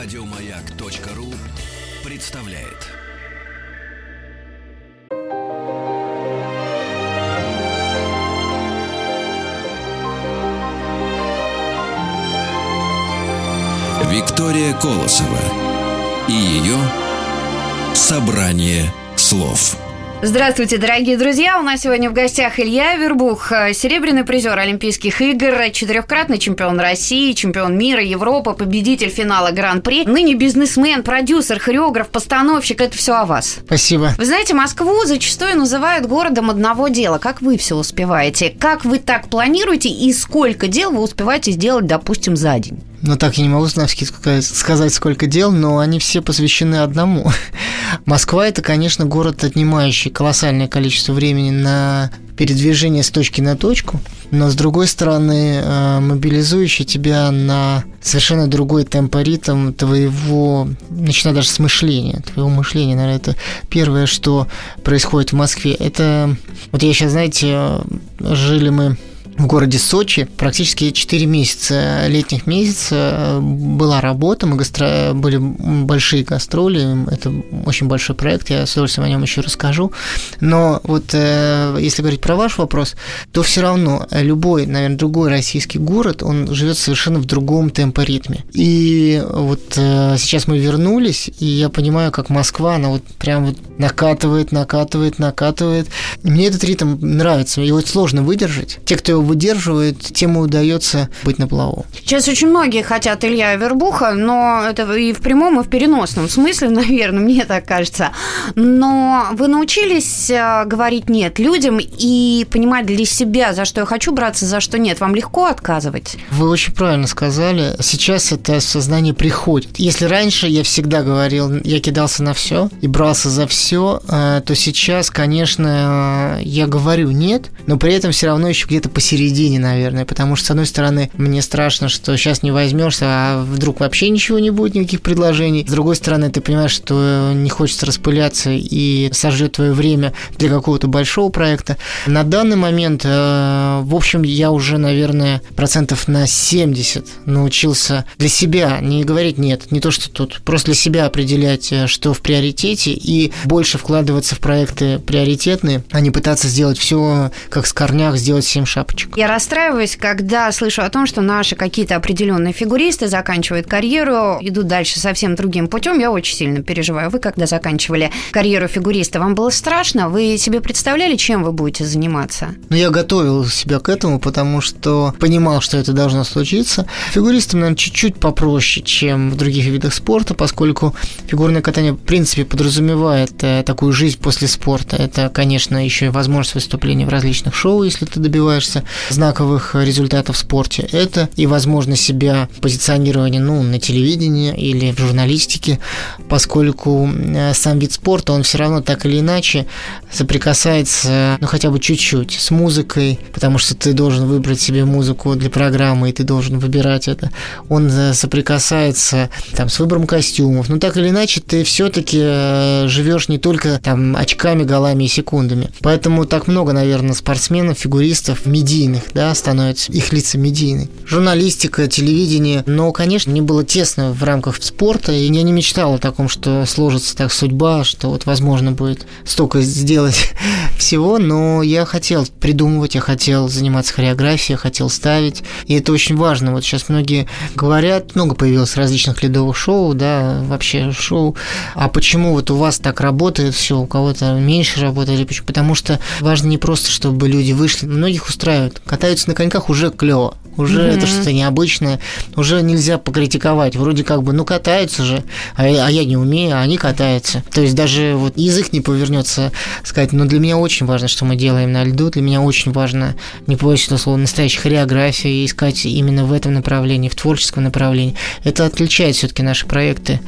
Радиомаяк.ру представляет. Виктория Колосова и ее собрание слов. Здравствуйте, дорогие друзья! У нас сегодня в гостях Илья Авербух, серебряный призер Олимпийских игр, четырехкратный чемпион России, чемпион мира, Европы, победитель финала Гран-при, ныне бизнесмен, продюсер, хореограф, постановщик. Это все о вас. Спасибо. Вы знаете, Москву зачастую называют городом одного дела. Как вы все успеваете? Как вы так планируете и сколько дел вы успеваете сделать, допустим, за день? Ну, так я не могу навскидку сказать, сколько дел, но они все посвящены одному. Москва – это, конечно, город, отнимающий колоссальное количество времени на передвижение с точки на точку, но, с другой стороны, мобилизующий тебя на совершенно другой темпоритм твоего, начиная даже с мышления, твоего мышления, наверное, это первое, что происходит в Москве. Это, вот я сейчас, знаете, жили мы в городе Сочи практически 4 месяца, летних месяцев была работа, мы были большие гастроли, это очень большой проект, я с удовольствием о нем еще расскажу. Но вот если говорить про ваш вопрос, то все равно любой, наверное, другой российский город, он живет совершенно в другом темпоритме. И вот сейчас мы вернулись, и я понимаю, как Москва, она вот прям вот накатывает. И мне этот ритм нравится, его сложно выдержать. Те, кто его выдерживает, тем удается быть на плаву. Сейчас очень многие хотят Илья Авербуха, но это и в прямом, и в переносном смысле, наверное, мне так кажется. Но вы научились говорить «нет» людям и понимать для себя, за что я хочу браться, за что нет. Вам легко отказывать? Вы очень правильно сказали. Сейчас это осознание приходит. Если раньше я всегда говорил, я кидался на все и брался за все, то сейчас, конечно, я говорю «нет», но при этом все равно еще где-то посередине, наверное, потому что, с одной стороны, мне страшно, что сейчас не возьмешься, а вдруг вообще ничего не будет, никаких предложений. С другой стороны, ты понимаешь, что не хочется распыляться и сожрет твое время для какого-то большого проекта. На данный момент, в общем, я уже, наверное, 70% научился для себя не говорить «нет», не то, что тут, просто для себя определять, что в приоритете, и больше вкладываться в проекты приоритетные, а не пытаться сделать все как с корнях, сделать 7 шагов. Я расстраиваюсь, когда слышу о том, что наши какие-то определенные фигуристы заканчивают карьеру, идут дальше совсем другим путем. Я очень сильно переживаю. Вы когда заканчивали карьеру фигуриста, вам было страшно? Вы себе представляли, чем вы будете заниматься? Ну, я готовил себя к этому, потому что понимал, что это должно случиться. Фигуристам, наверное, чуть-чуть попроще, чем в других видах спорта, поскольку фигурное катание, в принципе, подразумевает такую жизнь после спорта. Это, конечно, еще и возможность выступления в различных шоу, если ты добиваешься знаковых результатов в спорте. Это и, возможно, себя позиционирование на телевидении или в журналистике, поскольку сам вид спорта, он все равно так или иначе соприкасается, хотя бы чуть-чуть, с музыкой, потому что ты должен выбрать себе музыку для программы, и ты должен выбирать это. Он соприкасается с выбором костюмов. Но так или иначе, ты все-таки живешь не только очками, голами и секундами. Поэтому так много, наверное, спортсменов, фигуристов, медийных, становятся их лица медийны. Журналистика, телевидение. Но, конечно, мне было тесно в рамках спорта, и я не мечтал о таком, что сложится так судьба, что вот возможно будет столько сделать всего, но я хотел придумывать, я хотел заниматься хореографией, я хотел ставить, и это очень важно. Вот сейчас многие говорят, много появилось различных ледовых шоу, вообще шоу, а почему вот у вас так работает все, у кого-то меньше работает, потому что важно не просто, чтобы люди вышли, многие их устраивают. Катаются на коньках уже клево. Уже это что-то необычное. Уже нельзя покритиковать. Вроде как бы, катаются же, а я не умею, а они катаются. То есть даже вот язык не повернется сказать, для меня очень важно, что мы делаем на льду, для меня очень важно, не побоюсь этого слова, настоящая хореография, и искать именно в этом направлении, в творческом направлении. Это отличает все-таки наши проекты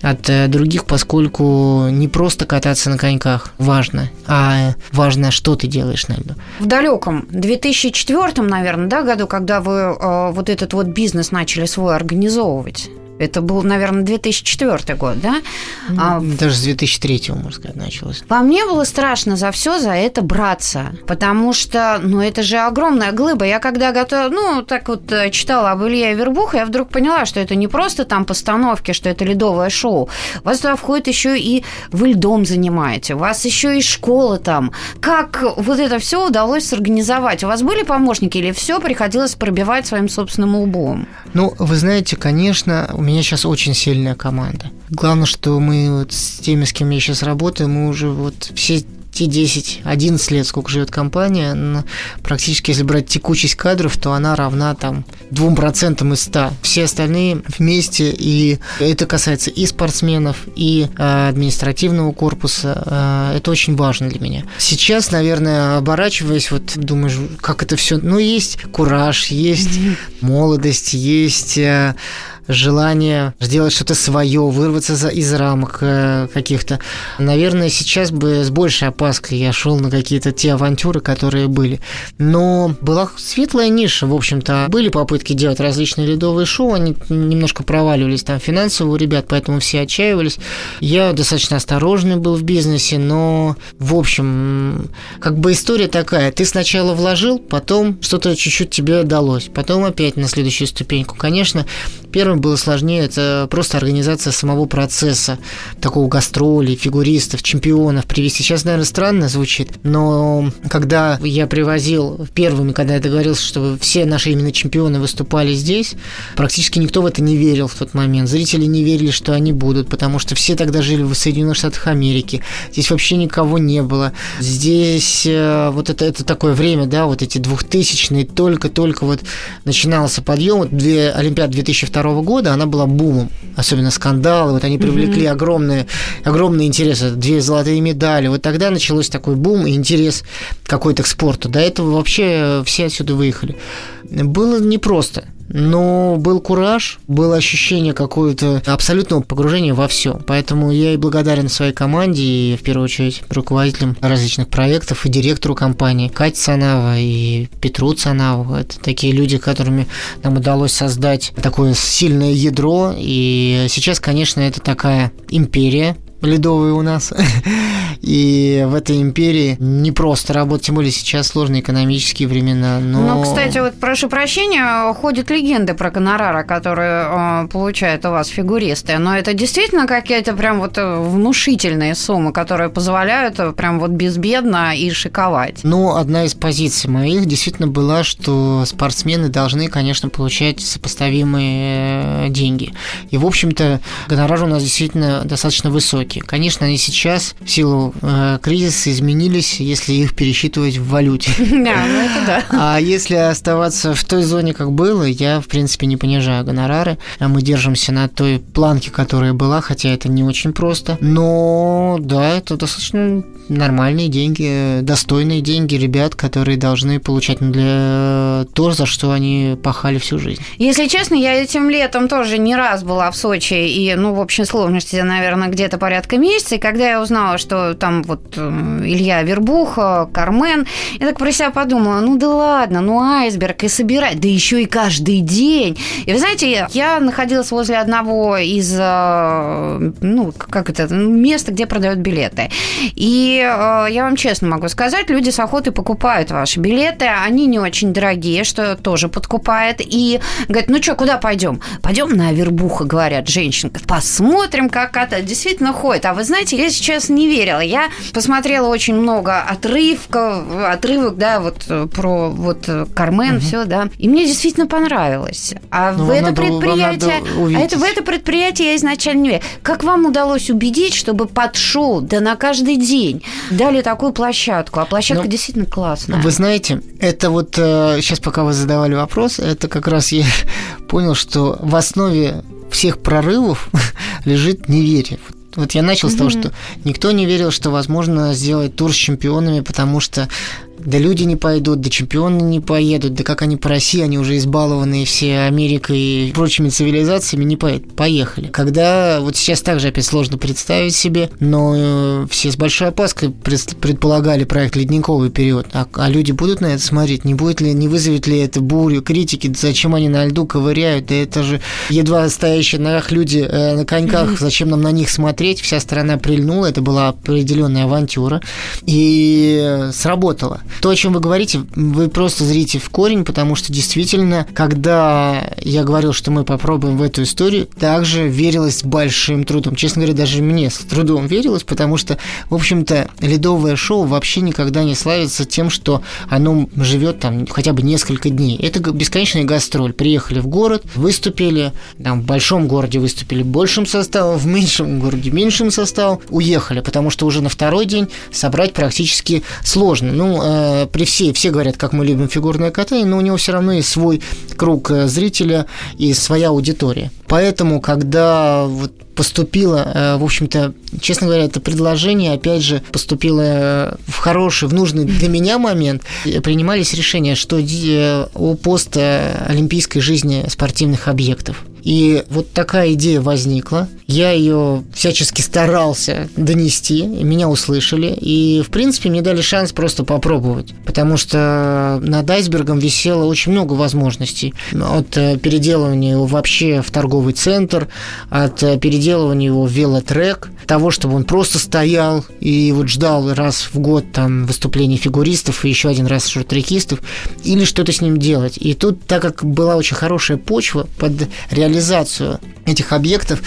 от других, поскольку не просто кататься на коньках важно, а важно, что ты делаешь на льду. В далеком 2004, наверное, году, когда вы вот этот бизнес начали свой организовывать, Это был, наверное, 2004 год, да? Даже с 2003, можно сказать, началось. По мне было страшно за все за это браться, потому что, ну, это же огромная глыба. Я когда готовила, ну, так вот читала об Илье Авербухе, я вдруг поняла, что это не просто там постановки, что это ледовое шоу. Вас туда входит еще и вы льдом занимаете, у вас еще и школа там. Как вот это все удалось сорганизовать? У вас были помощники или все приходилось пробивать своим собственным лбом? Ну, вы знаете, конечно, у меня сейчас очень сильная команда. Главное, что мы вот с теми, с кем я сейчас работаю, мы уже вот все те 10-11 лет, сколько живет компания, практически, если брать текучесть кадров, то она равна там 2% из 100. Все остальные вместе, и это касается и спортсменов, и административного корпуса. Это очень важно для меня. Сейчас, наверное, оборачиваясь, вот думаешь, как это все. Ну, есть кураж, есть молодость, есть желание сделать что-то свое, вырваться из рамок каких-то. Наверное, сейчас бы с большей опаской я шел на какие-то те авантюры, которые были. Но была светлая ниша, в общем-то. Были попытки делать различные ледовые шоу, они немножко проваливались там финансово у ребят, поэтому все отчаивались. Я достаточно осторожный был в бизнесе, но, в общем, как бы история такая. Ты сначала вложил, потом что-то чуть-чуть тебе удалось, потом опять на следующую ступеньку. Конечно, первым было сложнее, это просто организация самого процесса, такого гастролей, фигуристов, чемпионов привезти. Сейчас, наверное, странно звучит, но когда я привозил первыми, когда я договорился, чтобы все наши именно чемпионы выступали здесь, практически никто в это не верил в тот момент. Зрители не верили, что они будут, потому что все тогда жили в Соединенных Штатах Америки. Здесь вообще никого не было. Здесь вот это такое время, да, вот эти 2000-е, только-только вот начинался подъем. Вот Олимпиада 2002 года, она была бумом, особенно скандалы, вот они привлекли огромный интерес, 2 золотые медали, вот тогда началось такой бум и интерес какой-то к спорту, до этого вообще все отсюда выехали. Было непросто, но был кураж, было ощущение какого-то абсолютного погружения во все. Поэтому я и благодарен своей команде, и в первую очередь руководителям различных проектов и директору компании Кать Цанава и Петру Цанаву. Это такие люди, которыми нам удалось создать такое сильное ядро. И сейчас, конечно, это такая империя ледовые у нас. И в этой империи не просто работать, тем более сейчас сложные экономические времена. Ну, кстати, вот, прошу прощения, ходят легенды про гонорары, которые получают у вас фигуристы. Но это действительно какие-то прям вот внушительные суммы, которые позволяют прям вот безбедно и шиковать. Ну, одна из позиций моих действительно была, что спортсмены должны, конечно, получать сопоставимые деньги. И, в общем-то, гонорары у нас действительно достаточно высокие. Конечно, они сейчас в силу кризиса изменились, если их пересчитывать в валюте. Да, ну это да. А если оставаться в той зоне, как было, я, в принципе, не понижаю гонорары. Мы держимся на той планке, которая была, хотя это не очень просто. Но да, это достаточно нормальные деньги, достойные деньги ребят, которые должны получать для того, за что они пахали всю жизнь. Если честно, я этим летом тоже не раз была в Сочи, и, ну, в общей сложности, наверное, где-то порядка месяца, и когда я узнала, что там вот Илья Авербух, Кармен, я так про себя подумала, ну да ладно, ну Айсберг и собирать, да еще и каждый день. И вы знаете, я находилась возле одного из, ну, как это, места, где продают билеты. И я вам честно могу сказать, люди с охотой покупают ваши билеты, они не очень дорогие, что тоже подкупает, и говорят, ну что, куда пойдем? Пойдем на Авербуха, говорят, женщина, посмотрим, как это действительно ходит. А вы знаете, я сейчас не верила, я посмотрела очень много отрывок, да, вот про вот Кармен, все, да, и мне действительно понравилось. А ну, в это предприятие я изначально не верила. Как вам удалось убедить, чтобы под шоу, да на каждый день, дали такую площадку, а площадка действительно классная. Вы знаете, это вот сейчас, пока вы задавали вопрос, это как раз я понял, что в основе всех прорывов лежит неверие. Вот я начал с того, что никто не верил, что возможно сделать тур с чемпионами, потому что Да люди не пойдут, да чемпионы не поедут, да как они по России, они уже избалованные все Америкой и прочими цивилизациями, не поедут. Поехали. Когда, вот сейчас также опять сложно представить себе, но все с большой опаской предполагали проект «Ледниковый период». А люди будут на это смотреть? Не будет ли, не вызовет ли это бурю, критики? Зачем они на льду ковыряют? Да это же едва стоящие на ногах люди на коньках. Зачем нам на них смотреть? Вся страна прильнула, это была определенная авантюра. И сработало. То, о чем вы говорите, вы просто зрите в корень, потому что действительно, когда я говорил, что мы попробуем в эту историю, также верилось с большим трудом. Честно говоря, даже мне с трудом верилось, потому что, в общем-то, ледовое шоу вообще никогда не славится тем, что оно живет там хотя бы несколько дней. Это бесконечная гастроль. Приехали в город, выступили, там в большом городе выступили большим составом, в меньшем городе меньшим составом, уехали, потому что уже на второй день собрать практически сложно. Ну, все говорят, как мы любим фигурное катание, но у него все равно есть свой круг зрителя и своя аудитория. Поэтому, когда вот поступило, в общем-то, честно говоря, это предложение, опять же, поступило в хороший, в нужный для меня момент, принимались решения, что о постолимпийской жизни спортивных объектов. И вот такая идея возникла. Я ее всячески старался донести, меня услышали, и, в принципе, мне дали шанс просто попробовать, потому что над айсбергом висело очень много возможностей. От переделывания его вообще в торговый центр, от переделывания его в велотрек, того, чтобы он просто стоял и вот ждал раз в год там выступлений фигуристов и еще один раз шорт-трекистов, или что-то с ним делать. И тут, так как была очень хорошая почва под реализацию этих объектов,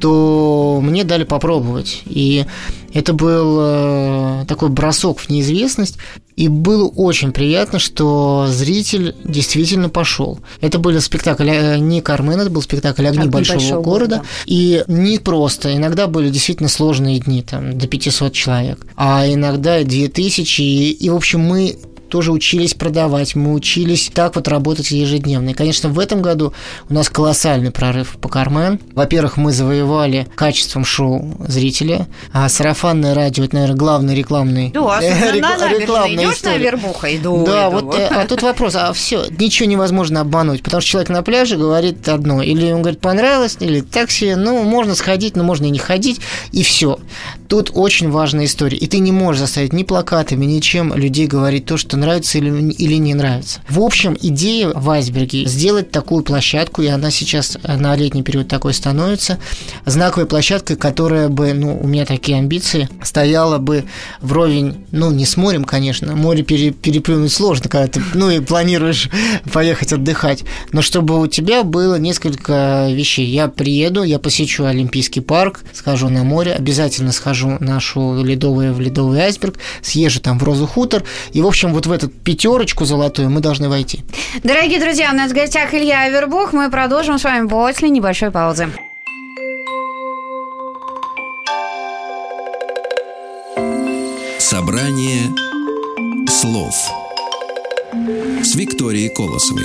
то мне дали попробовать. И это был такой бросок в неизвестность. И было очень приятно, что зритель действительно пошел. Это был спектакль не «Кармен», это был спектакль «Огни большого города». И не просто. Иногда были действительно сложные дни, там, до 500 человек. А иногда и 2000. И, в общем, мы тоже учились продавать, мы учились так вот работать ежедневно. И, конечно, в этом году у нас колоссальный прорыв по «Кармен». Во-первых, мы завоевали качеством шоу зрителя. А сарафанное радио – это, наверное, главный рекламный... Да, рекламная идёшь история. На Авербуха, иду, да, иду. Вот, а тут вопрос, а все, ничего невозможно обмануть, потому что человек на пляже говорит одно. Или он говорит, понравилось, или так себе, ну, можно сходить, но можно и не ходить, и все. Тут очень важная история. И ты не можешь заставить ни плакатами, ничем людей говорить то, что нравится или не нравится. В общем, идея в айсберге сделать такую площадку, и она сейчас на летний период такой становится, знаковой площадкой, которая бы, ну, у меня такие амбиции, стояла бы вровень, ну, не с морем, конечно, море переплюнуть сложно, когда ты, ну, и планируешь поехать отдыхать, но чтобы у тебя было несколько вещей. Я приеду, я посещу Олимпийский парк, схожу на море, обязательно схожу в ледовый айсберг, съезжу там в Розу хутор, и, в общем, вот в эту пятерочку золотую мы должны войти. Дорогие друзья, у нас в гостях Илья Авербух. Мы продолжим с вами после небольшой паузы. Собрание слов с Викторией Колосовой.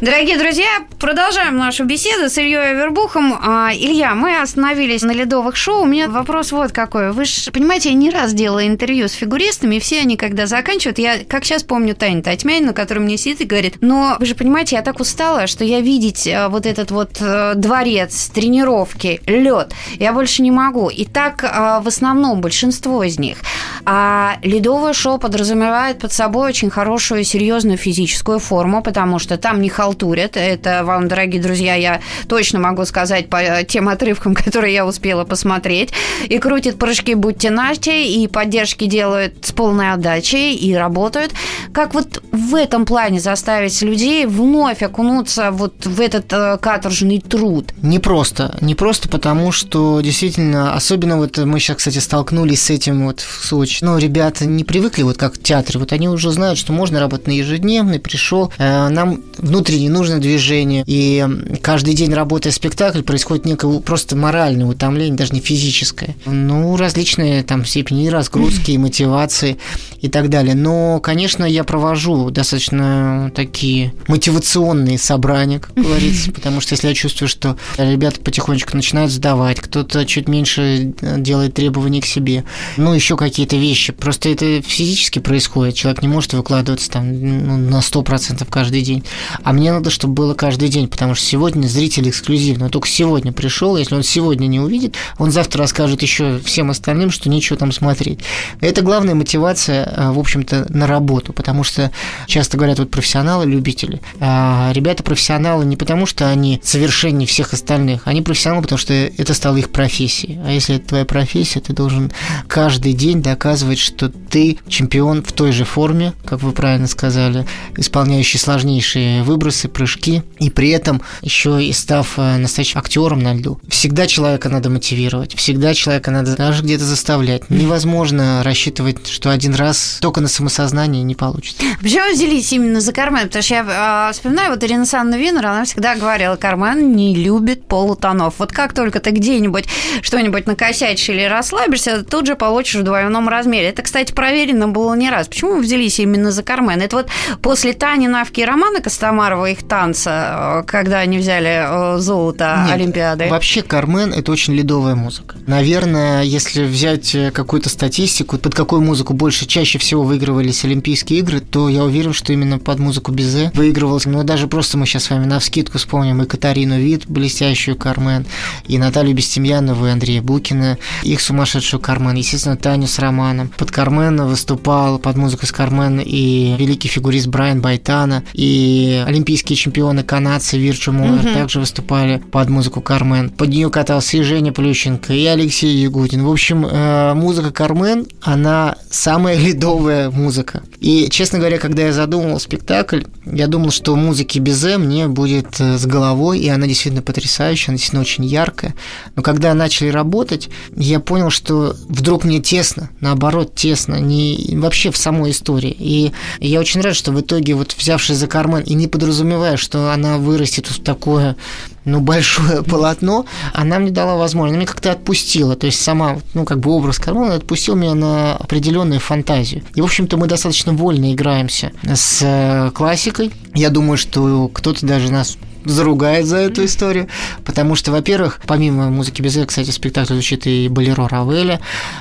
Дорогие друзья, продолжаем нашу беседу с Ильей Авербухом. Илья, мы остановились на ледовых шоу. У меня вопрос вот какой. Вы же, понимаете, я не раз делала интервью с фигуристами, и все они, когда заканчивают, я, как сейчас помню, Таню Татьмянину, которая мне сидит и говорит, но вы же понимаете, я так устала, что я видеть вот этот вот дворец, тренировки, лед, я больше не могу. И так в основном большинство из них. А ледовое шоу подразумевает под собой очень хорошую, серьезную физическую форму, потому что там не халтурят. Это вам, дорогие друзья, я точно могу сказать по тем отрывкам, которые я успела посмотреть. И крутят прыжки «Будьте наши», и поддержки делают с полной отдачей, и работают. Как вот в этом плане заставить людей вновь окунуться вот в этот каторжный труд? Непросто. Непросто, потому что действительно, особенно вот мы сейчас, кстати, столкнулись с этим вот в Сочи. Но ребята не привыкли вот как в театре. Вот они уже знают, что можно работать на ежедневный, пришел. Нам внутренне не нужно движение. И каждый день, работая спектакль, происходит некое просто моральное утомление, даже не физическое. Ну, различные там степени разгрузки, мотивации и так далее. Но, конечно, я провожу достаточно такие мотивационные собрания, как говорится, потому что если я чувствую, что ребята потихонечку начинают сдавать, кто-то чуть меньше делает требований к себе, ну, еще какие-то вещи. Просто это физически происходит. Человек не может выкладываться там, ну, на 100% каждый день. А мне надо, чтобы было каждый день, потому что сегодня зритель эксклюзивно. Он только сегодня пришел, если он сегодня не увидит, он завтра расскажет еще всем остальным, что нечего там смотреть. Это главная мотивация, в общем-то, на работу, потому что часто говорят вот профессионалы, любители. А ребята профессионалы не потому, что они совершеннее всех остальных, они профессионалы, потому что это стало их профессией. А если это твоя профессия, ты должен каждый день доказывать, что ты чемпион в той же форме, как вы правильно сказали, исполняющий сложнейшие выбросы, прыжки, и при этом еще и став настоящим актером на льду. Всегда человека надо мотивировать, всегда человека надо даже где-то заставлять. Невозможно рассчитывать, что один раз только на самосознание не получится. Почему взялись именно за Кармен? Потому что я вспоминаю, вот Ирина Александровна Винер, она всегда говорила, Кармен не любит полутонов. Вот как только ты где-нибудь что-нибудь накосячишь или расслабишься, тут же получишь в двойном размере. Это, кстати, проверено было не раз. Почему вы взялись именно за Кармен? Это вот после Тани Навки и Романа Костомарова, их танца, когда они взяли золото Олимпиады. Вообще Кармен – это очень ледовая музыка. Наверное, если взять какую-то статистику, под какую музыку чаще всего выигрывались Олимпийские игры, то я уверен, что именно под музыку Бизе выигрывалось. Но даже просто мы сейчас с вами навскидку вспомним и Катарину Вит, блестящую Кармен, и Наталью Бестемьянову, и Андрея Букина, их сумасшедшую Кармен. Естественно, Таню с Романом. Под Кармен выступал, под музыку с Кармен и великий фигурист Брайан Бойтано, и олимпийские чемпионы канадцы Вирджу Мойр также выступали под музыку Кармен. Под нее катался и Женя Плющенко, и Алексей Ягудин. В общем, музыка Кармен, она самая ледовая музыка. И, честно говоря, когда я задумывал спектакль, я думал, что музыки Бизе мне будет с головой, и она действительно потрясающая, она действительно очень яркая. Но когда начали работать, я понял, что вдруг мне тесно, наоборот, тесно, не вообще в самой истории. И я очень рад, что в итоге, вот взявшись за Кармен и не подразумевая, что она вырастет в такое, ну, большое полотно, она мне дала возможность, она меня как-то отпустила, то есть сама, ну, как бы образ Кармена отпустил меня на определенную фантазию. И, в общем-то, мы достаточно вольно играемся с классикой. Я думаю, что кто-то даже нас заругает за эту историю, потому что, во-первых, помимо музыки Бизе, кстати, спектакль звучит и Болеро Равеля,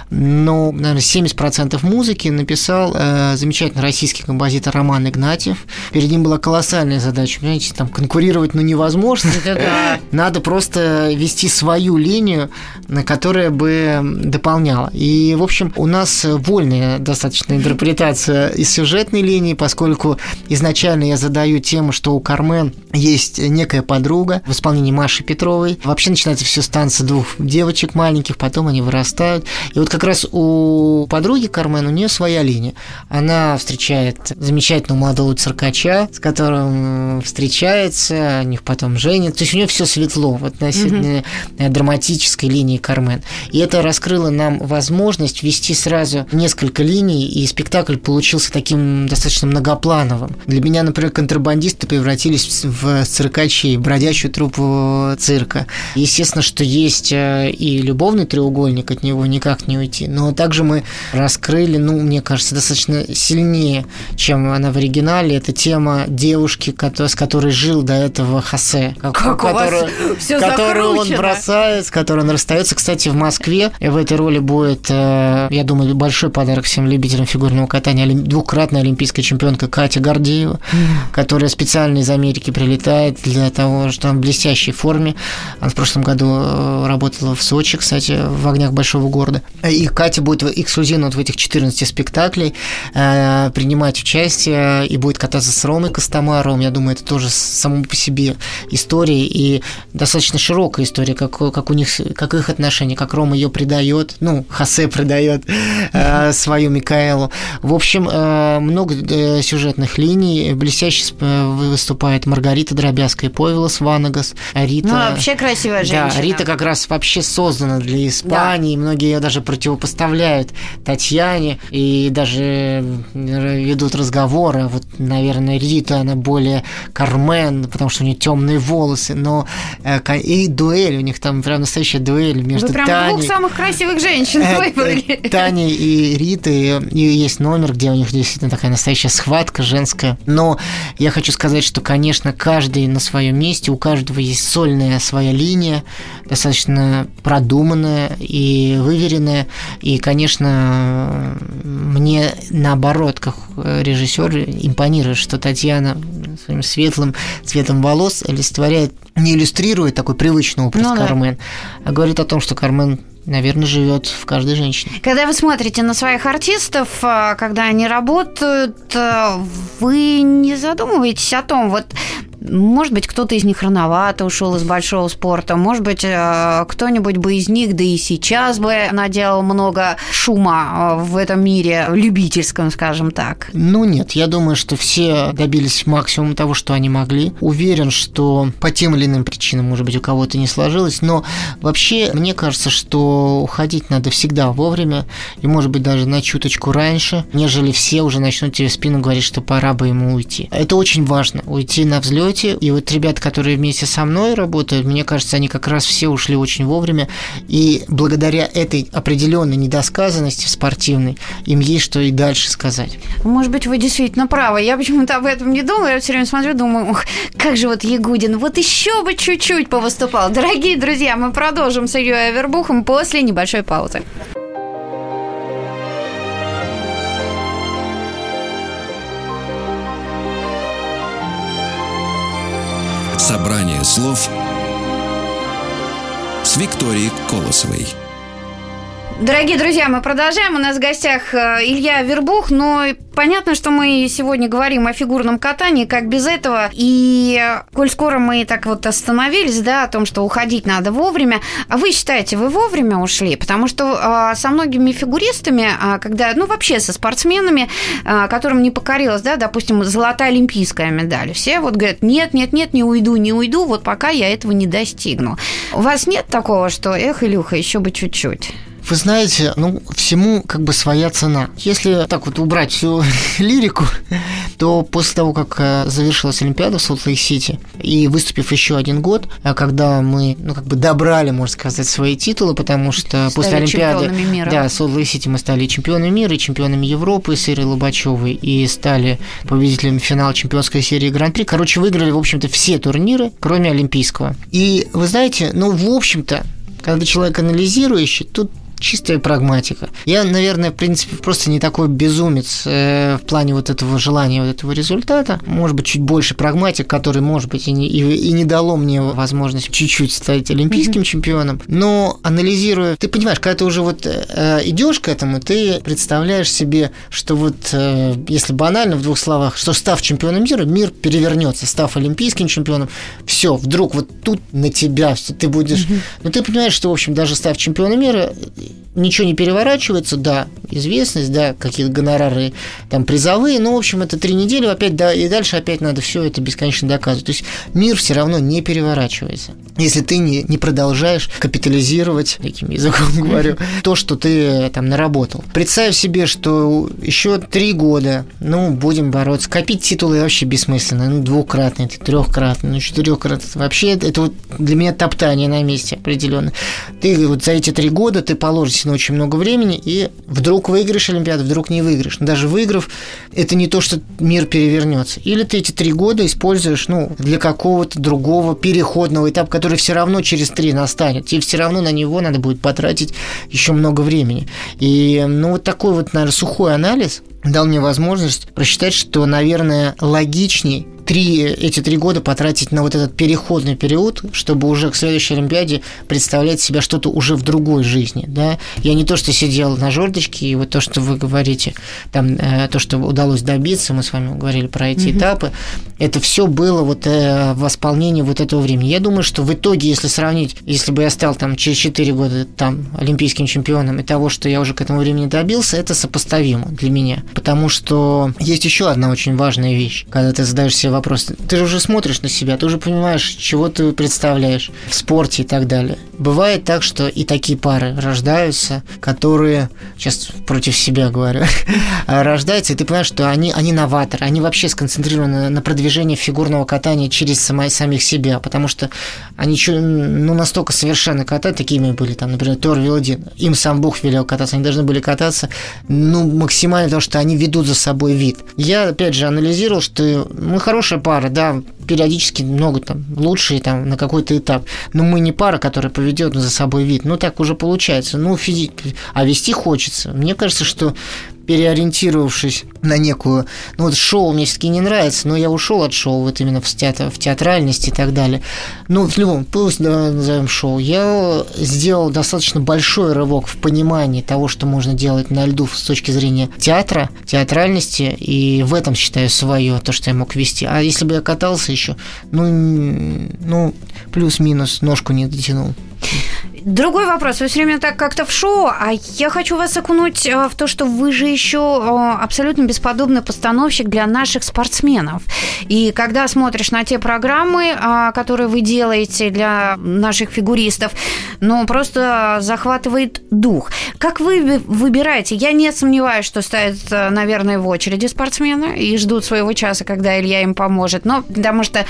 но, наверное, 70% музыки написал замечательный российский композитор Роман Игнатьев. Перед ним была колоссальная задача, понимаете, там конкурировать, ну, невозможно. Надо просто вести свою линию, которая бы дополняла. И, в общем, у нас вольная достаточно интерпретация из сюжетной линии, поскольку изначально я задаю тему, что у Кармен есть некая подруга в исполнении Маши Петровой. Вообще начинается все с танца двух девочек маленьких, потом они вырастают. И вот как раз у подруги Кармен, у нее своя линия. Она встречает замечательного молодого циркача, с которым встречается, у них потом женят. То есть у нее все светло в относительно драматической линии Кармен. И это раскрыло нам возможность вести сразу несколько линий, и спектакль получился таким достаточно многоплановым. Для меня, например, контрабандисты превратились в циркачей, бродячую труппу цирка. Естественно, что есть и любовный треугольник, от него никак не уйти, но также мы раскрыли, ну, мне кажется, достаточно сильнее, чем она в оригинале, это тема девушки, с которой жил до этого Хосе, которую он бросает, с которой он расстается. Кстати, в Москве в этой роли будет, я думаю, большой подарок всем любителям фигурного катания, двукратная олимпийская чемпионка Катя Гордеева, которая специально из Америки прилетает для того, что она в блестящей форме. Она в прошлом году работала в Сочи, кстати, в «Огнях большого города». И Катя будет эксклюзивно вот в этих 14 спектаклей принимать участие и будет кататься с Ромой Костомаровым. Я думаю, это тоже само по себе история и достаточно широкая история, как у них, как их отношения, как Рома ее предает, ну, Хосе предает свою Микаэлу. В общем, много сюжетных линий. Блестяще выступает Маргарита Дробязко, Дробязко, и Пойвелос Ванагас. Рита, ну, вообще красивая женщина. Да, Рита как раз вообще создана для Испании. Да. Многие ее даже противопоставляют Татьяне и даже ведут разговоры. Вот, наверное, Рита, она более Кармен, потому что у нее темные волосы. Но и дуэль, у них там прям настоящая дуэль между Таней... Вы прям двух самых красивых женщин выбрали. Таня и Рита, и есть номер, где у них действительно такая настоящая схватка женская. Но я хочу сказать, что, конечно, каждый на своем месте, у каждого есть сольная своя линия, достаточно продуманная и выверенная. И, конечно, мне наоборот, как режиссер, импонирует, что Татьяна своим светлым цветом волос олицетворяет, не иллюстрирует такой привычный образ Кармен, а говорит о том, что Кармен, наверное, живет в каждой женщине. Когда вы смотрите на своих артистов, когда они работают, вы не задумываетесь о том, вот, может быть, кто-то из них рановато ушел из большого спорта, может быть, кто-нибудь бы из них, да и сейчас бы наделал много шума в этом мире любительском, скажем так. Ну нет, я думаю, что все добились максимума того, что они могли. Уверен, что по тем или иным причинам, может быть, у кого-то не сложилось, но вообще мне кажется, что уходить надо всегда вовремя и, может быть, даже на чуточку раньше, нежели все уже начнут тебе в спину говорить, что пора бы ему уйти. Это очень важно, уйти на взлет. И вот ребята, которые вместе со мной работают, мне кажется, они как раз все ушли очень вовремя. И благодаря этой определенной недосказанности спортивной им есть что и дальше сказать. Может быть, вы действительно правы. Я почему-то об этом не думаю. Я все время смотрю, думаю, ох, как же вот Ягудин, вот еще бы чуть-чуть повыступал. Дорогие друзья, мы продолжим с Ильей Авербухом после небольшой паузы. Собрание слов с Викторией Колосовой. Дорогие друзья, мы продолжаем. У нас в гостях Илья Авербух, но понятно, что мы сегодня говорим о фигурном катании, как без этого. И коль скоро мы так вот остановились, да, о том, что уходить надо вовремя. А вы считаете, вы вовремя ушли? Потому что со многими фигуристами, когда, ну, вообще со спортсменами, которым не покорилась, да, допустим, золотая олимпийская медаль, все вот говорят, нет, не уйду, вот пока я этого не достигну. У вас нет такого, что, эх, Илюха, еще бы чуть-чуть? Вы знаете, ну, всему как бы своя цена. Если так вот убрать всю лирику, то после того, как завершилась Олимпиада в Salt Lake City, и выступив еще один год, когда мы, ну, как бы добрали, можно сказать, свои титулы, потому что стали после Олимпиады... Да, в Salt Lake City мы стали чемпионами мира, и чемпионами Европы с Ирой Лобачевой, и стали победителями финала чемпионской серии Гран-при. Короче, выиграли, в общем-то, все турниры, кроме Олимпийского. И, вы знаете, ну, в общем-то, когда человек анализирующий, тут чистая прагматика. Я, наверное, в принципе, просто не такой безумец в плане вот этого желания, вот этого результата. Может быть, чуть больше прагматик, который, может быть, и не дало мне возможность чуть-чуть стать олимпийским чемпионом. Но анализируя, ты понимаешь, когда ты уже вот идешь к этому, ты представляешь себе, что вот, если банально, в двух словах, что став чемпионом мира, мир перевернется, став олимпийским чемпионом, все, вдруг вот тут на тебя, что ты будешь... Но ты понимаешь, что, в общем, даже став чемпионом мира... Ничего не переворачивается, да, известность, да, какие-то гонорары там призовые, но, в общем, это 3 недели, опять, да, и дальше опять надо все это бесконечно доказывать. То есть мир все равно не переворачивается, если ты не продолжаешь капитализировать, таким языком говорю, то, что ты там наработал. Представь себе, что еще 3 года, ну, будем бороться. Копить титулы вообще бессмысленно, ну, 2-кратный, 3-кратный, 4-кратный. Вообще это вот для меня топтание на месте определенно. Ты вот за эти 3 года ты положишь на очень много времени, и вдруг выиграешь Олимпиаду, вдруг не выиграешь. Но даже выиграв, это не то, что мир перевернется. Или ты эти 3 года используешь, ну, для какого-то другого переходного этапа, который все равно через 3 настанет, и все равно на него надо будет потратить еще много времени. И, ну, вот такой вот, наверное, сухой анализ дал мне возможность просчитать, что, наверное, логичней эти 3 года потратить на вот этот переходный период, чтобы уже к следующей Олимпиаде представлять себя что-то уже в другой жизни, да. Я не то, что сидел на жердочке, и вот то, что вы говорите, там, то, что удалось добиться, мы с вами говорили про эти этапы, это все было вот восполнение вот этого времени. Я думаю, что в итоге, если сравнить, если бы я стал там через 4 года там олимпийским чемпионом и того, что я уже к этому времени добился, это сопоставимо для меня, потому что есть еще одна очень важная вещь, когда ты задаешь себе вопрос, вопрос. Ты же уже смотришь на себя, ты уже понимаешь, чего ты представляешь в спорте и так далее. Бывает так, что и такие пары рождаются, которые, сейчас против себя говорю, рождаются, и ты понимаешь, что они новаторы, они вообще сконцентрированы на продвижении фигурного катания через самих себя, потому что они настолько совершенно катают, такими были, там, например, Тор-Вилдин, им сам Бог велел кататься, они должны были кататься, максимально, потому что они ведут за собой вид. Я, опять же, анализировал, что мы хорошая пара, да, периодически много там лучшие там на какой-то этап, но мы не пара, которая поведет за собой вид, так уже получается, а вести хочется. Мне кажется, что переориентировавшись на некую... шоу мне все-таки не нравится, но я ушел от шоу, именно в театральности и так далее. В любом, пусть назовем шоу, я сделал достаточно большой рывок в понимании того, что можно делать на льду с точки зрения театра, театральности, и в этом считаю свое, то, что я мог вести. А если бы я катался еще, плюс-минус ножку не дотянул. Другой вопрос. Вы все время так как-то в шоу, а я хочу вас окунуть в то, что вы же еще абсолютно бесподобный постановщик для наших спортсменов. И когда смотришь на те программы, которые вы делаете для наших фигуристов, просто захватывает дух. Как вы выбираете? Я не сомневаюсь, что стоят, наверное, в очереди спортсмены и ждут своего часа, когда Илья им поможет. Но потому что,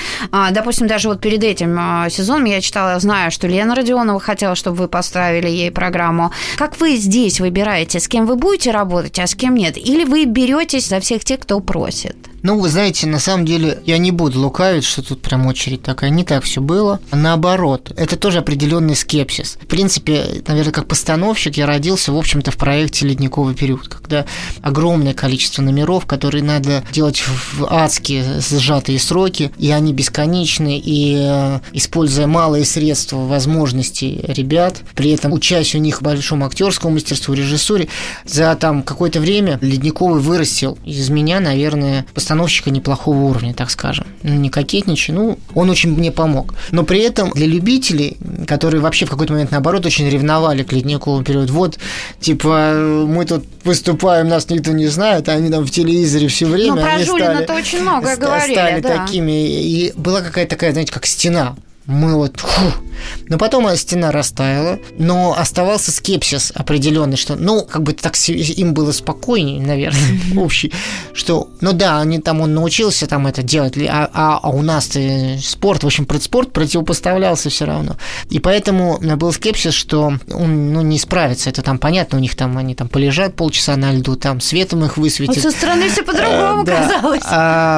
допустим, даже перед этим сезоном я читала, знаю, что Лена Родионова хотела, чтобы вы поставили ей программу. Как вы здесь выбираете, с кем вы будете работать, а с кем нет? Или вы беретесь за всех тех, кто просит? Вы знаете, на самом деле, я не буду лукавить, что тут прям очередь такая. Не так все было. Наоборот, это тоже определенный скепсис. В принципе, наверное, как постановщик я родился, в общем-то, в проекте «Ледниковый период», когда огромное количество номеров, которые надо делать в адски сжатые сроки, и они бесконечны, и используя малые средства, возможностей ребят, при этом учась у них большому актерскому мастерству, режиссуре, за какое-то время Ледниковый вырастил из меня, наверное, постановщика неплохого уровня, так скажем. Не кокетничай, он очень мне помог. Но при этом для любителей, которые вообще в какой-то момент, наоборот, очень ревновали к Ледниковому периоду, мы тут выступаем, нас никто не знает, а они там в телевизоре все время. Ну, про Жулина-то очень много говорили, да. Стали такими, и была какая-то такая, знаете, как стена. Мы Но потом стена растаяла, но оставался скепсис определенный, что, так им было спокойнее, наверное, общий, что, он научился это делать, а у нас-то спорт, в общем, спорт противопоставлялся все равно. И поэтому был скепсис, что он, не справится, это понятно, у них они полежат полчаса на льду, светом их высветит. Со стороны все по-другому казалось.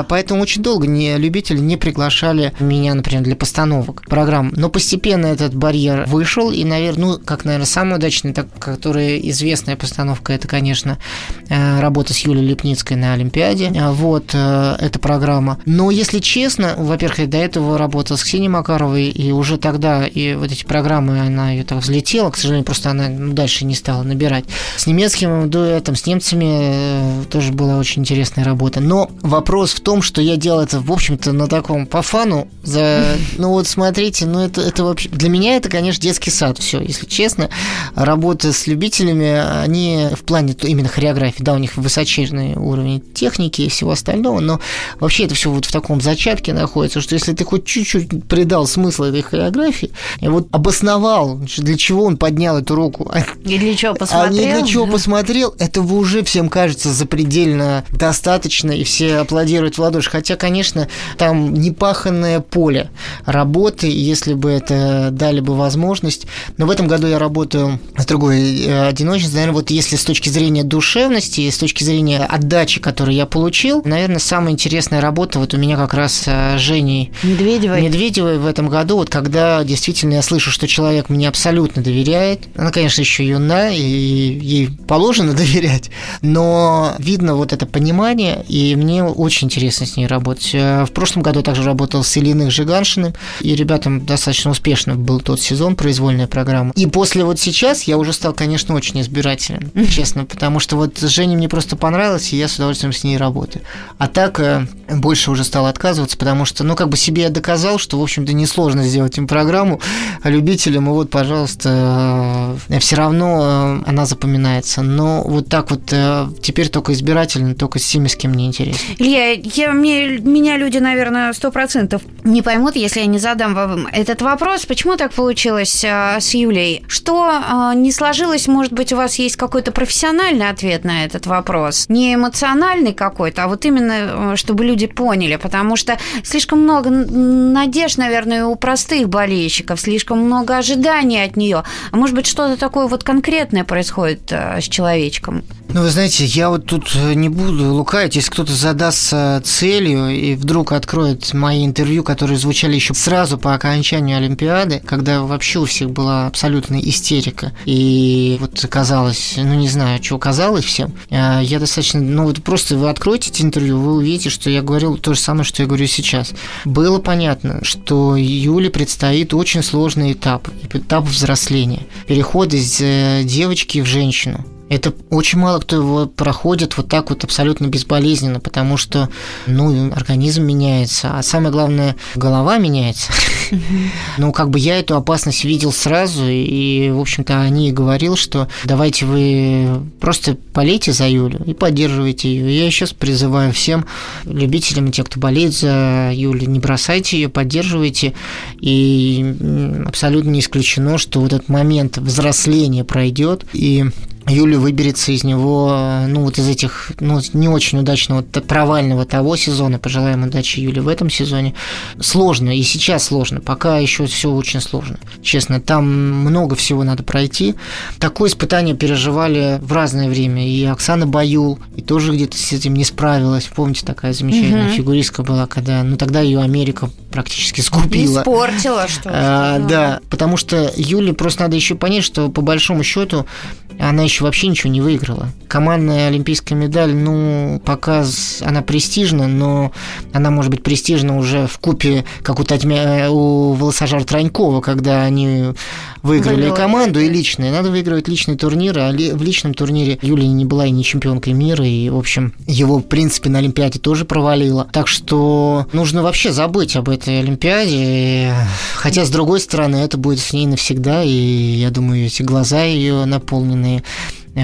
Поэтому очень долго любители не приглашали меня, например, для постановок программ, но постепенно этот барьер вышел, и, наверное, самая удачная, которая известная постановка, это, конечно, работа с Юлей Липницкой на Олимпиаде, эта программа. Но, если честно, во-первых, я до этого работал с Ксенией Макаровой, и уже тогда, и эти программы, она ее взлетела, к сожалению, просто она дальше не стала набирать. С немецким дуэтом, с немцами тоже была очень интересная работа. Но вопрос в том, что я делал это, в общем-то, на таком, по фану, смотрите, это вообще... Для меня это, конечно, детский сад, все, если честно. Работа с любителями, они в плане именно хореографии, у них высочайший уровень техники и всего остального, но вообще это все в таком зачатке находится, что если ты хоть чуть-чуть придал смысл этой хореографии, и обосновал, для чего он поднял эту руку. И для чего посмотрел. А для чего посмотрел, этого уже всем кажется запредельно достаточно, и все аплодируют в ладоши. Хотя, конечно, непаханное поле работы, если бы это дали бы возможность. Но в этом году я работаю с другой одиночницей. Наверное, если с точки зрения душевности и с точки зрения отдачи, которую я получил, наверное, самая интересная работа у меня как раз с Женей Медведевой в этом году, когда действительно я слышу, что человек мне абсолютно доверяет. Она, конечно, еще юна, и ей положено доверять, но видно это понимание, и мне очень интересно с ней работать. В прошлом году я также работал с Ириной Жиганшиной, и ребятам достаточно успешно успешно был тот сезон, произвольная программа. И после вот сейчас я уже стал, конечно, очень избирателен, честно, потому что вот Женя мне просто понравилась, и я с удовольствием с ней работаю. А так больше уже стал отказываться, потому что, ну, как бы себе я доказал, что, в общем-то, несложно сделать им программу любителям, и вот, пожалуйста, все равно она запоминается. Но вот так вот теперь только избирательно, только с теми, с кем мне интересно. Илья, меня люди, наверное, 100% не поймут, если я не задам вам этот вопрос. Почему так получилось с Юлей? Что не сложилось? Может быть, у вас есть какой-то профессиональный ответ на этот вопрос? Не эмоциональный какой-то, а вот именно, чтобы люди поняли. Потому что слишком много надежд, наверное, у простых болельщиков, слишком много ожиданий от нее. А может быть, что-то такое вот конкретное происходит с человечком? Ну, вы знаете, я вот тут не буду лукавить. Если кто-то задастся целью и вдруг откроет мои интервью, которые звучали еще сразу по окончанию Олимпиады, когда вообще у всех была абсолютная истерика, и вот казалось, ну, не знаю, чего казалось всем, я достаточно... Ну, вот просто вы откроете эти интервью, вы увидите, что я говорил то же самое, что я говорю сейчас. Было понятно, что Юле предстоит очень сложный этап взросления, переход из девочки в женщину. Это очень мало кто его проходит вот так вот абсолютно безболезненно, потому что, ну, организм меняется, а самое главное, голова меняется. Ну, как бы я эту опасность видел сразу, и, в общем-то, о ней говорил, что давайте вы просто болейте за Юлю и поддерживайте ее. Я сейчас призываю всем любителям, тех, кто болеет за Юлю, не бросайте ее, поддерживайте, и абсолютно не исключено, что вот этот момент взросления пройдет, и Юля выберется из него, ну, вот из этих, ну, не очень удачного, провального того сезона. Пожелаем удачи Юле в этом сезоне. Сложно, и сейчас сложно, пока еще все очень сложно. Честно, там много всего надо пройти. Такое испытание переживали в разное время. И Оксана Баюл, и тоже где-то с этим не справилась. Помните, такая замечательная фигуристка была, когда, ну, тогда ее Америка практически скупила. Испортила, что ли. Да, потому что Юле просто надо еще понять, что по большому счету она еще вообще ничего не выиграла. Командная олимпийская медаль, ну, пока она престижна, но она может быть престижна уже вкупе, как у Волосожара Тронькова, когда они выиграли команду и личные. Надо выигрывать личные турниры, а в личном турнире Юлия не была и не чемпионкой мира, и, в общем, его, в принципе, на Олимпиаде тоже провалило. Так что нужно вообще забыть об этой Олимпиаде, хотя, с другой стороны, это будет с ней навсегда, и, я думаю, эти глаза ее наполненные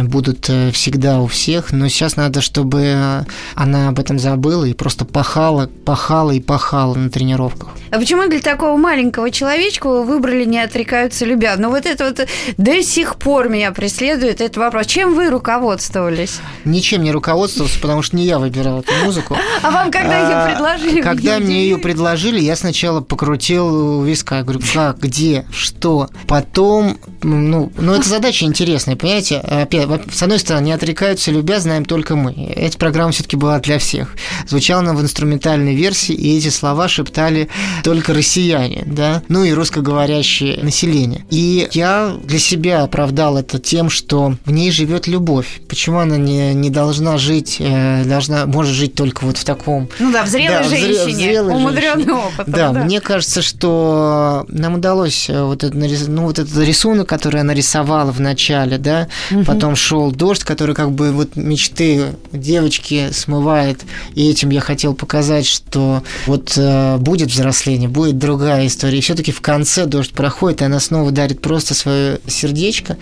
будут всегда у всех, но сейчас надо, чтобы она об этом забыла и просто пахала на тренировках. А почему для такого маленького человечка выбрали «Не отрекаются, любя»? Ну, вот это вот до сих пор меня преследует этот вопрос. Чем вы руководствовались? Ничем не руководствовался, потому что не я выбирал эту музыку. А вам когда ее предложили? Когда мне ее предложили, я сначала покрутил у виска. Говорю, как, где, что? Потом, ну, это задача интересная, понимаете? Опять, с одной стороны, «Не отрекаются, любя» знаем только мы. Эта программа все-таки была для всех. Звучала она в инструментальной версии, и эти слова шептали только россияне, да, ну и русскоговорящее население. И я для себя оправдал это тем, что в ней живет любовь. Почему она не должна жить, может жить только вот в таком... Ну да, в зрелой женщине, умудренный опыт. Да, мне кажется, что нам удалось вот этот рисунок, который она рисовала в начале, да, потом шел дождь, который как бы вот мечты девочки смывает. И этим я хотел показать, что вот будет взросление, будет другая история. И все-таки в конце дождь проходит, и она снова дарит просто свое сердечко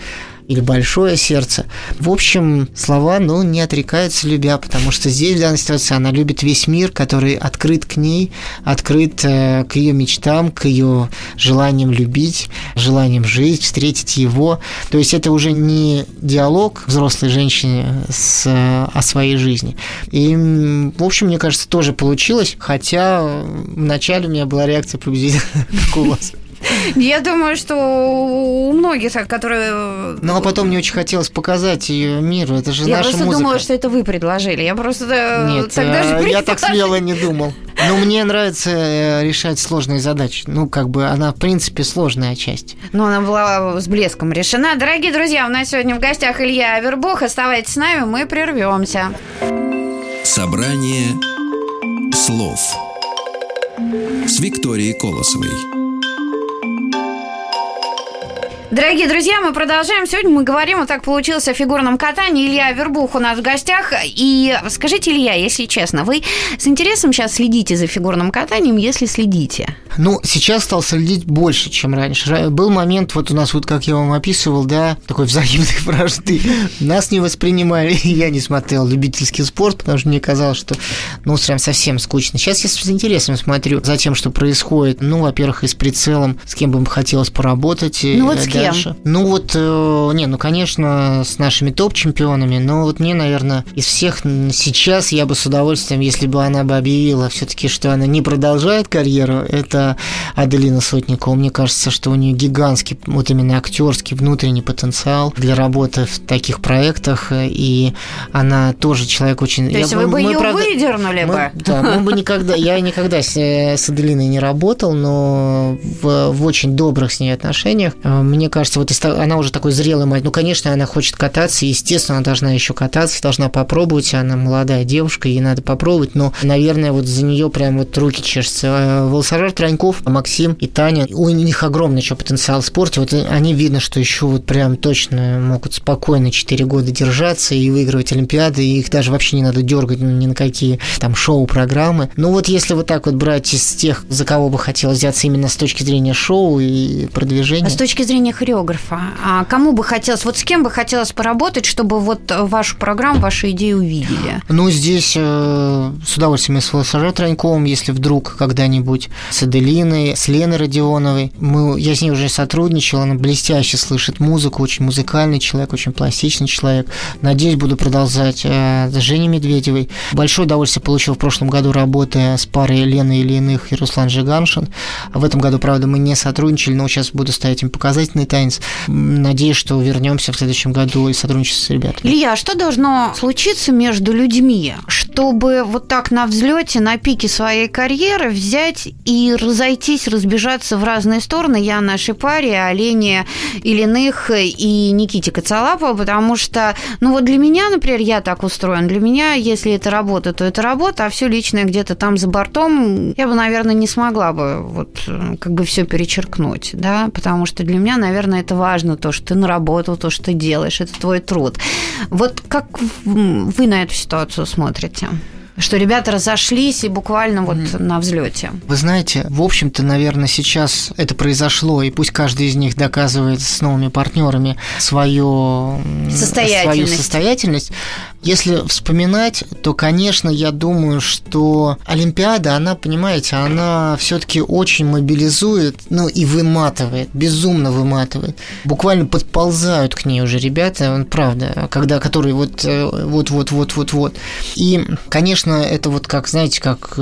или большое сердце. В общем, слова, ну, «Не отрекаются, любя», потому что здесь, в данной ситуации, она любит весь мир, который открыт к ней, открыт к ее мечтам, к ее желаниям любить, желаниям жить, встретить его. То есть это уже не диалог взрослой женщины о своей жизни. И, в общем, мне кажется, тоже получилось, хотя вначале у меня была реакция приблизительно как у вас. Я думаю, что у многих, которые... Ну, а потом мне очень хотелось показать ее миру, это же наша музыка. Я просто думала, что это вы предложили, я просто... Нет, я так смело не думал. Но мне нравится решать сложные задачи. Ну, как бы она, в принципе, сложная часть. Но она была с блеском решена. Дорогие друзья, у нас сегодня в гостях Илья Авербух. Оставайтесь с нами, мы прервемся. Собрание слов с Викторией Колосовой. Дорогие друзья, мы продолжаем. Сегодня мы говорим, вот так получилось, о фигурном катании. Илья Авербух у нас в гостях. И скажите, Илья, если честно, вы с интересом сейчас следите за фигурным катанием, если следите? Ну, сейчас стал следить больше, чем раньше. Был момент, вот у нас, вот как я вам описывал, да, такой взаимной вражды. Нас не воспринимали, я не смотрел любительский спорт, потому что мне казалось, что, ну, прям совсем скучно. Сейчас я с интересом смотрю за тем, что происходит. Ну, во-первых, и с прицелом, с кем бы хотелось поработать. Ну, вот с кем? Дальше. Ну вот, конечно, с нашими топ-чемпионами, но вот мне, наверное, из всех сейчас я бы с удовольствием, если бы она бы объявила все-таки, что она не продолжает карьеру, это Аделина Сотникова. Мне кажется, что у нее гигантский, вот именно актерский внутренний потенциал для работы в таких проектах, и она тоже человек очень... То есть вы бы ее выдернули бы? Да, мы бы никогда... Я никогда с Аделиной не работал, но в очень добрых с ней отношениях. Мне кажется, вот она уже такой зрелый мать. Ну, конечно, она хочет кататься, естественно, она должна еще кататься, должна попробовать. Она молодая девушка, ей надо попробовать, но, наверное, вот за нее прям вот руки чешутся. Волосожар, Троньков, Максим и Таня, у них огромный еще потенциал в спорте. Вот они, видно, что еще вот прям точно могут спокойно 4 года держаться и выигрывать Олимпиады, и их даже вообще не надо дергать ни на какие там шоу-программы. Ну, вот если вот так вот брать из тех, за кого бы хотелось взяться именно с точки зрения шоу и продвижения. А с точки зрения хореографа, а кому бы хотелось, вот с кем бы хотелось поработать, чтобы вот вашу программу, ваши идеи увидели? Ну, здесь с удовольствием и с Волосожаром Троньковым, если вдруг когда-нибудь, с Аделиной, с Леной Родионовой. Я с ней уже сотрудничал, она блестяще слышит музыку, очень музыкальный человек, очень пластичный человек. Надеюсь, буду продолжать с Женей Медведевой. Большое удовольствие получил в прошлом году, работая с парой Лены Ильиных и Руслан Жиганшин. В этом году, правда, мы не сотрудничали, но сейчас буду ставить им показательный танец. Надеюсь, что вернемся в следующем году и сотрудничество с ребятами. Илья, что должно случиться между людьми, чтобы вот так на взлете, на пике своей карьеры взять и разойтись, разбежаться в разные стороны? Я о нашей паре, о Лене Ильиных и Никите Коцалапову, потому что, ну вот для меня, например, я так устроен. Для меня, если это работа, то это работа, а все личное где-то там за бортом я бы, наверное, не смогла бы вот как бы все перечеркнуть, да, потому что для меня, наверное, это важно, то, что ты наработал, то, что ты делаешь, это твой труд. Вот как вы на эту ситуацию смотрите? Что ребята разошлись и буквально вот на взлете. Вы знаете, в общем-то, наверное, сейчас это произошло, и пусть каждый из них доказывает с новыми партнерами свою состоятельность. Если вспоминать, то, конечно, я думаю, что Олимпиада, она, понимаете, она все-таки очень мобилизует, ну и выматывает, безумно выматывает. Буквально подползают к ней уже ребята, правда, которые вот. И, конечно, это вот как, знаете, как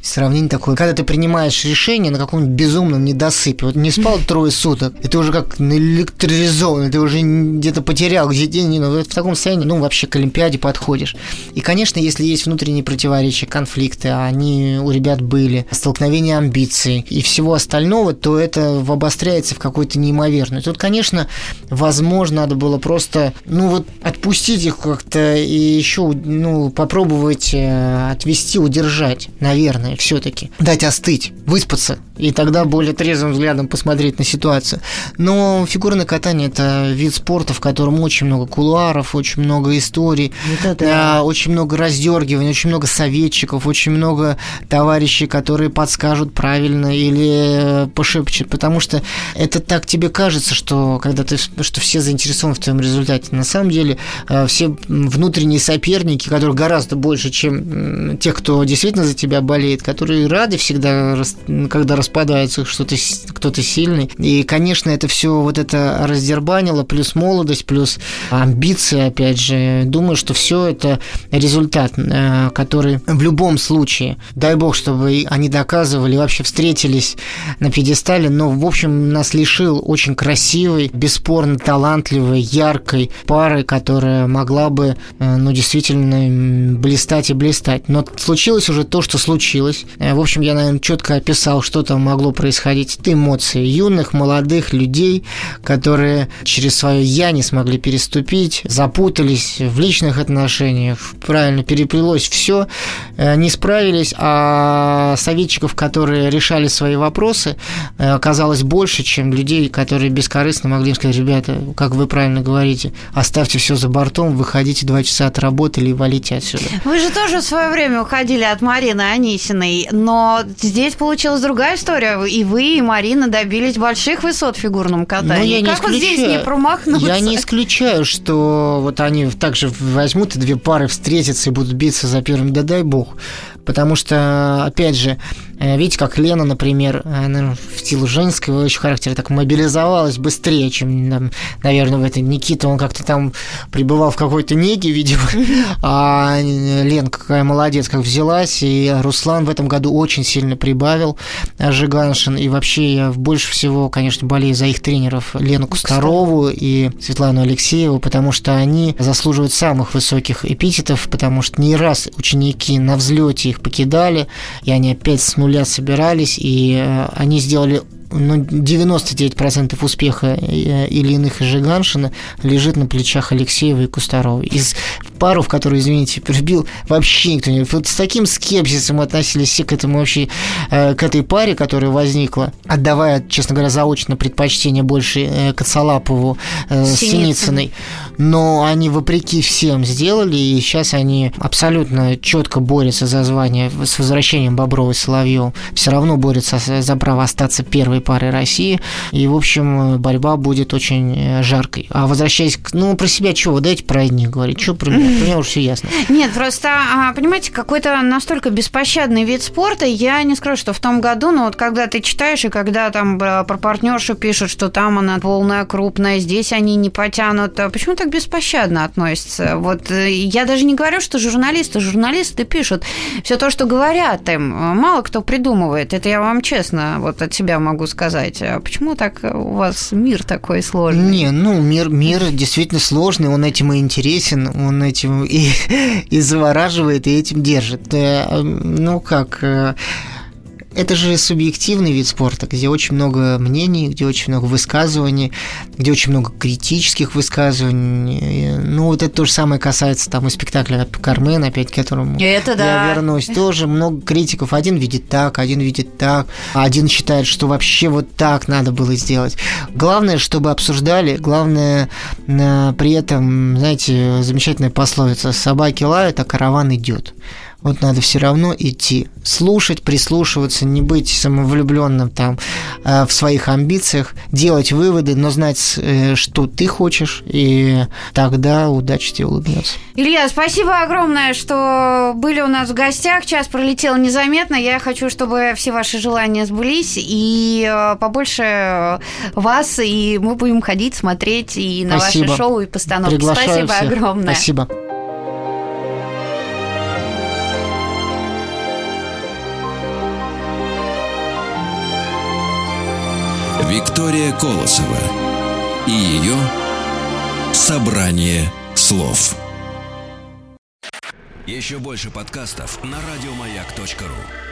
сравнение такое, когда ты принимаешь решение на каком-нибудь безумном недосыпе. Вот не спал 3 суток, и ты уже как электризованный, ты уже где-то потерял, где деньги, в таком состоянии, ну, вообще к Олимпиаде подходишь. И, конечно, если есть внутренние противоречия, конфликты, а они у ребят были, столкновение амбиций и всего остального, то это обостряется в какой-то неимоверный. Тут, конечно, возможно, надо было просто, отпустить их как-то и еще, попробовать отвести, удержать, наверное, все-таки. Дать остыть, выспаться, и тогда более трезвым взглядом посмотреть на ситуацию. Но фигурное катание – это вид спорта, в котором очень много кулуаров, очень много историй, очень много раздергиваний, очень много советчиков, очень много товарищей, которые подскажут правильно или пошепчут, потому что это так тебе кажется, что когда что все заинтересованы в твоем результате. На самом деле все внутренние соперники, которые гораздо больше, чем тех, кто действительно за тебя болеет, которые рады всегда, когда распадаются, что кто-то сильный. И, конечно, это все вот это раздербанило, плюс молодость, плюс амбиции, опять же. Думаю, что все это результат, который в любом случае, дай бог, чтобы они доказывали, вообще встретились на пьедестале, но, в общем, нас лишил очень красивой, бесспорно талантливой, яркой пары, которая могла бы, действительно блистать и блистать. Но случилось уже то, что случилось. В общем, я, наверное, четко описал, что там могло происходить. Ты можешь эмоции юных, молодых людей, которые через свое «я» не смогли переступить, запутались в личных отношениях, правильно переплелось все, не справились, а советчиков, которые решали свои вопросы, оказалось больше, чем людей, которые бескорыстно могли им сказать: ребята, как вы правильно говорите, оставьте все за бортом, выходите 2 часа отработали и валите отсюда. Вы же тоже в свое время уходили от Марины Анисиной, но здесь получилась другая история. И вы, и Марина добились больших высот в фигурном катании. Как вот здесь не промахнуться? Я не исключаю, что вот они также возьмут и две пары встретятся и будут биться за первым, да дай бог. Потому что, опять же, видите, как Лена, например, она в силу женского очень характера так мобилизовалась быстрее, чем, наверное, в этой Никита, он как-то там пребывал в какой-то неге, видимо. А Лена какая молодец, как взялась. И Руслан в этом году очень сильно прибавил, Жиганшин. И вообще я больше всего, конечно, болею за их тренеров Лену Кустарову и Светлану Алексееву, потому что они заслуживают самых высоких эпитетов, потому что не раз ученики на взлете их покидали, и они опять с нуля собирались, и они сделали 99% успеха Ильиных и Жиганшина лежит на плечах Алексеева и Кустарова. Из пару, в которую, извините, прибил, вообще никто не... Вот с таким скепсисом относились все к этому вообще, к этой паре, которая возникла, отдавая, честно говоря, заочно предпочтение больше Коцалапову Синицыной. Но они вопреки всем сделали, и сейчас они абсолютно четко борются за звание с возвращением Бобровой и Соловьёва. Все равно борются за право остаться первой пары России, и, в общем, борьба будет очень жаркой. А возвращаясь к... Ну, про себя чего? Дайте про одних говорить. Чего про меня? Про меня уже все ясно. Нет, просто, понимаете, какой-то настолько беспощадный вид спорта. Я не скажу, что в том году, но вот когда ты читаешь, и когда там про партнершу пишут, что там она полная, крупная, здесь они не потянут. Почему так беспощадно относятся? Вот я даже не говорю, что журналисты пишут все то, что говорят им. Мало кто придумывает. Это я вам честно вот от себя могу сказать. А почему так у вас мир такой сложный? Не, ну, мир действительно сложный, он этим и интересен, он этим и завораживает, и этим держит. Ну, как... Это же субъективный вид спорта, где очень много мнений, где очень много высказываний, где очень много критических высказываний. Ну, вот это то же самое касается там и спектакля «Кармен», опять к которому это, да, я вернусь. Тоже много критиков. Один видит так, один видит так, один считает, что вообще вот так надо было сделать. Главное, чтобы обсуждали, главное при этом, знаете, замечательная пословица: «Собаки лают, а караван идет». Вот надо все равно идти, слушать, прислушиваться, не быть самовлюбленным там в своих амбициях, делать выводы, но знать, что ты хочешь, и тогда удача тебе улыбнется. Илья, спасибо огромное, что были у нас в гостях. Час пролетел незаметно. Я хочу, чтобы все ваши желания сбылись, и побольше вас, и мы будем ходить, смотреть и на спасибо. Ваши шоу и постановки. Приглашаю спасибо всех. Огромное. Спасибо. Виктория Колосова и ее собрание слов. Еще больше подкастов на радиомаяк.ру.